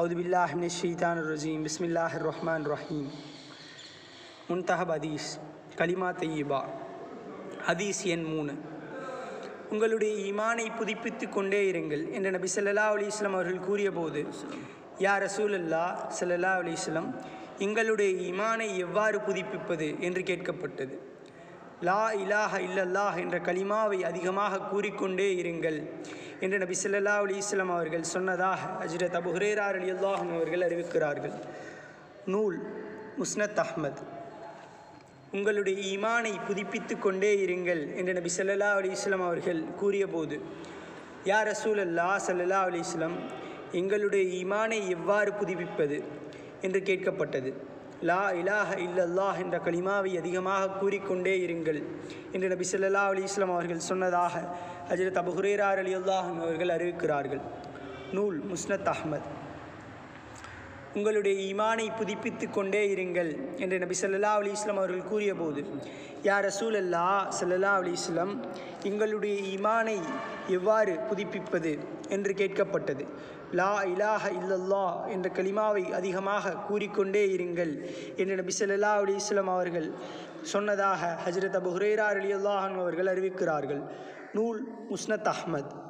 அவுதில்லாஹ்னி ஷீதான் ரஜீம் பிஸ்மில்லாஹு ரஹ்மான் ரஹீம். முன்தகப் அதீஸ் கலிமா தையீபா ஹதீஸ் எண் 3. உங்களுடைய ஈமானை புதுப்பித்து கொண்டே இருங்கள் என்று நபி சல்லா அலி இஸ்லாம் அவர்கள் கூறிய போது, யா ரசூல் அல்லா சல்லா அலி இஸ்லாம், எங்களுடைய ஈமானை எவ்வாறு புதுப்பிப்பது என்று கேட்கப்பட்டது. லா இலாஹ இல்லல்லாஹ் என்ற கலிமாவை அதிகமாக கூறிக்கொண்டே இருங்கள் என்று நபி ஸல்லல்லாஹு அலைஹி வஸல்லம் அவர்கள் சொன்னதாக ஹஜ்ரத் அபூ ஹுரைரா ரலியல்லாஹு அவர்கள் அறிவிக்கிறார்கள். நூல் முஸ்னத் அஹமத். உங்களுடைய ஈமானை புதுப்பித்து கொண்டே இருங்கள் என்று நபி ஸல்லல்லாஹு அலைஹி வஸல்லம் அவர்கள் கூறிய போது, யா ரசூல் அல்லா ஸல்லல்லாஹு அலைஹி வஸல்லம், எங்களுடைய ஈமானை எவ்வாறு புதுப்பிப்பது என்று கேட்கப்பட்டது. லா இலாஹ இல்லல்லாஹ் என்ற கலிமாவை அதிகமாக கூறிக்கொண்டே இருங்கள் என்று நபி ஸல்லல்லாஹு அலைஹி வஸல்லம் அவர்கள் சொன்னதாக ஹஜ்ரத் அபூ ஹுரைரா ரலியல்லாஹு அவர்கள் அறிவிக்கிறார்கள். நூல் முஸ்னத் அஹமத். உங்களுடைய ஈமானை புதுப்பித்து கொண்டே இருங்கள் என்று நபி ஸல்லல்லாஹு அலைஹி வஸல்லம் அவர்கள் கூறிய போது, யா ரசூலல்லாஹ் ஸல்லல்லாஹு அலைஹி வஸல்லம், எங்களுடைய ஈமானை எவ்வாறு புதுப்பிப்பது என்று கேட்கப்பட்டது. லா இலாஹ இல்லல்லாஹ் என்ற கலிமாவை அதிகமாக கூறிக்கொண்டே இருங்கள் என்று நபி ஸல்லல்லாஹு அலைஹி வஸல்லம் அவர்கள் சொன்னதாக ஹஜ்ரத் அபூ ஹுரைரா ரலியல்லாஹு அவர்கள் அறிவிக்கிறார்கள். நூல் முஸ்னத் அஹ்மத்.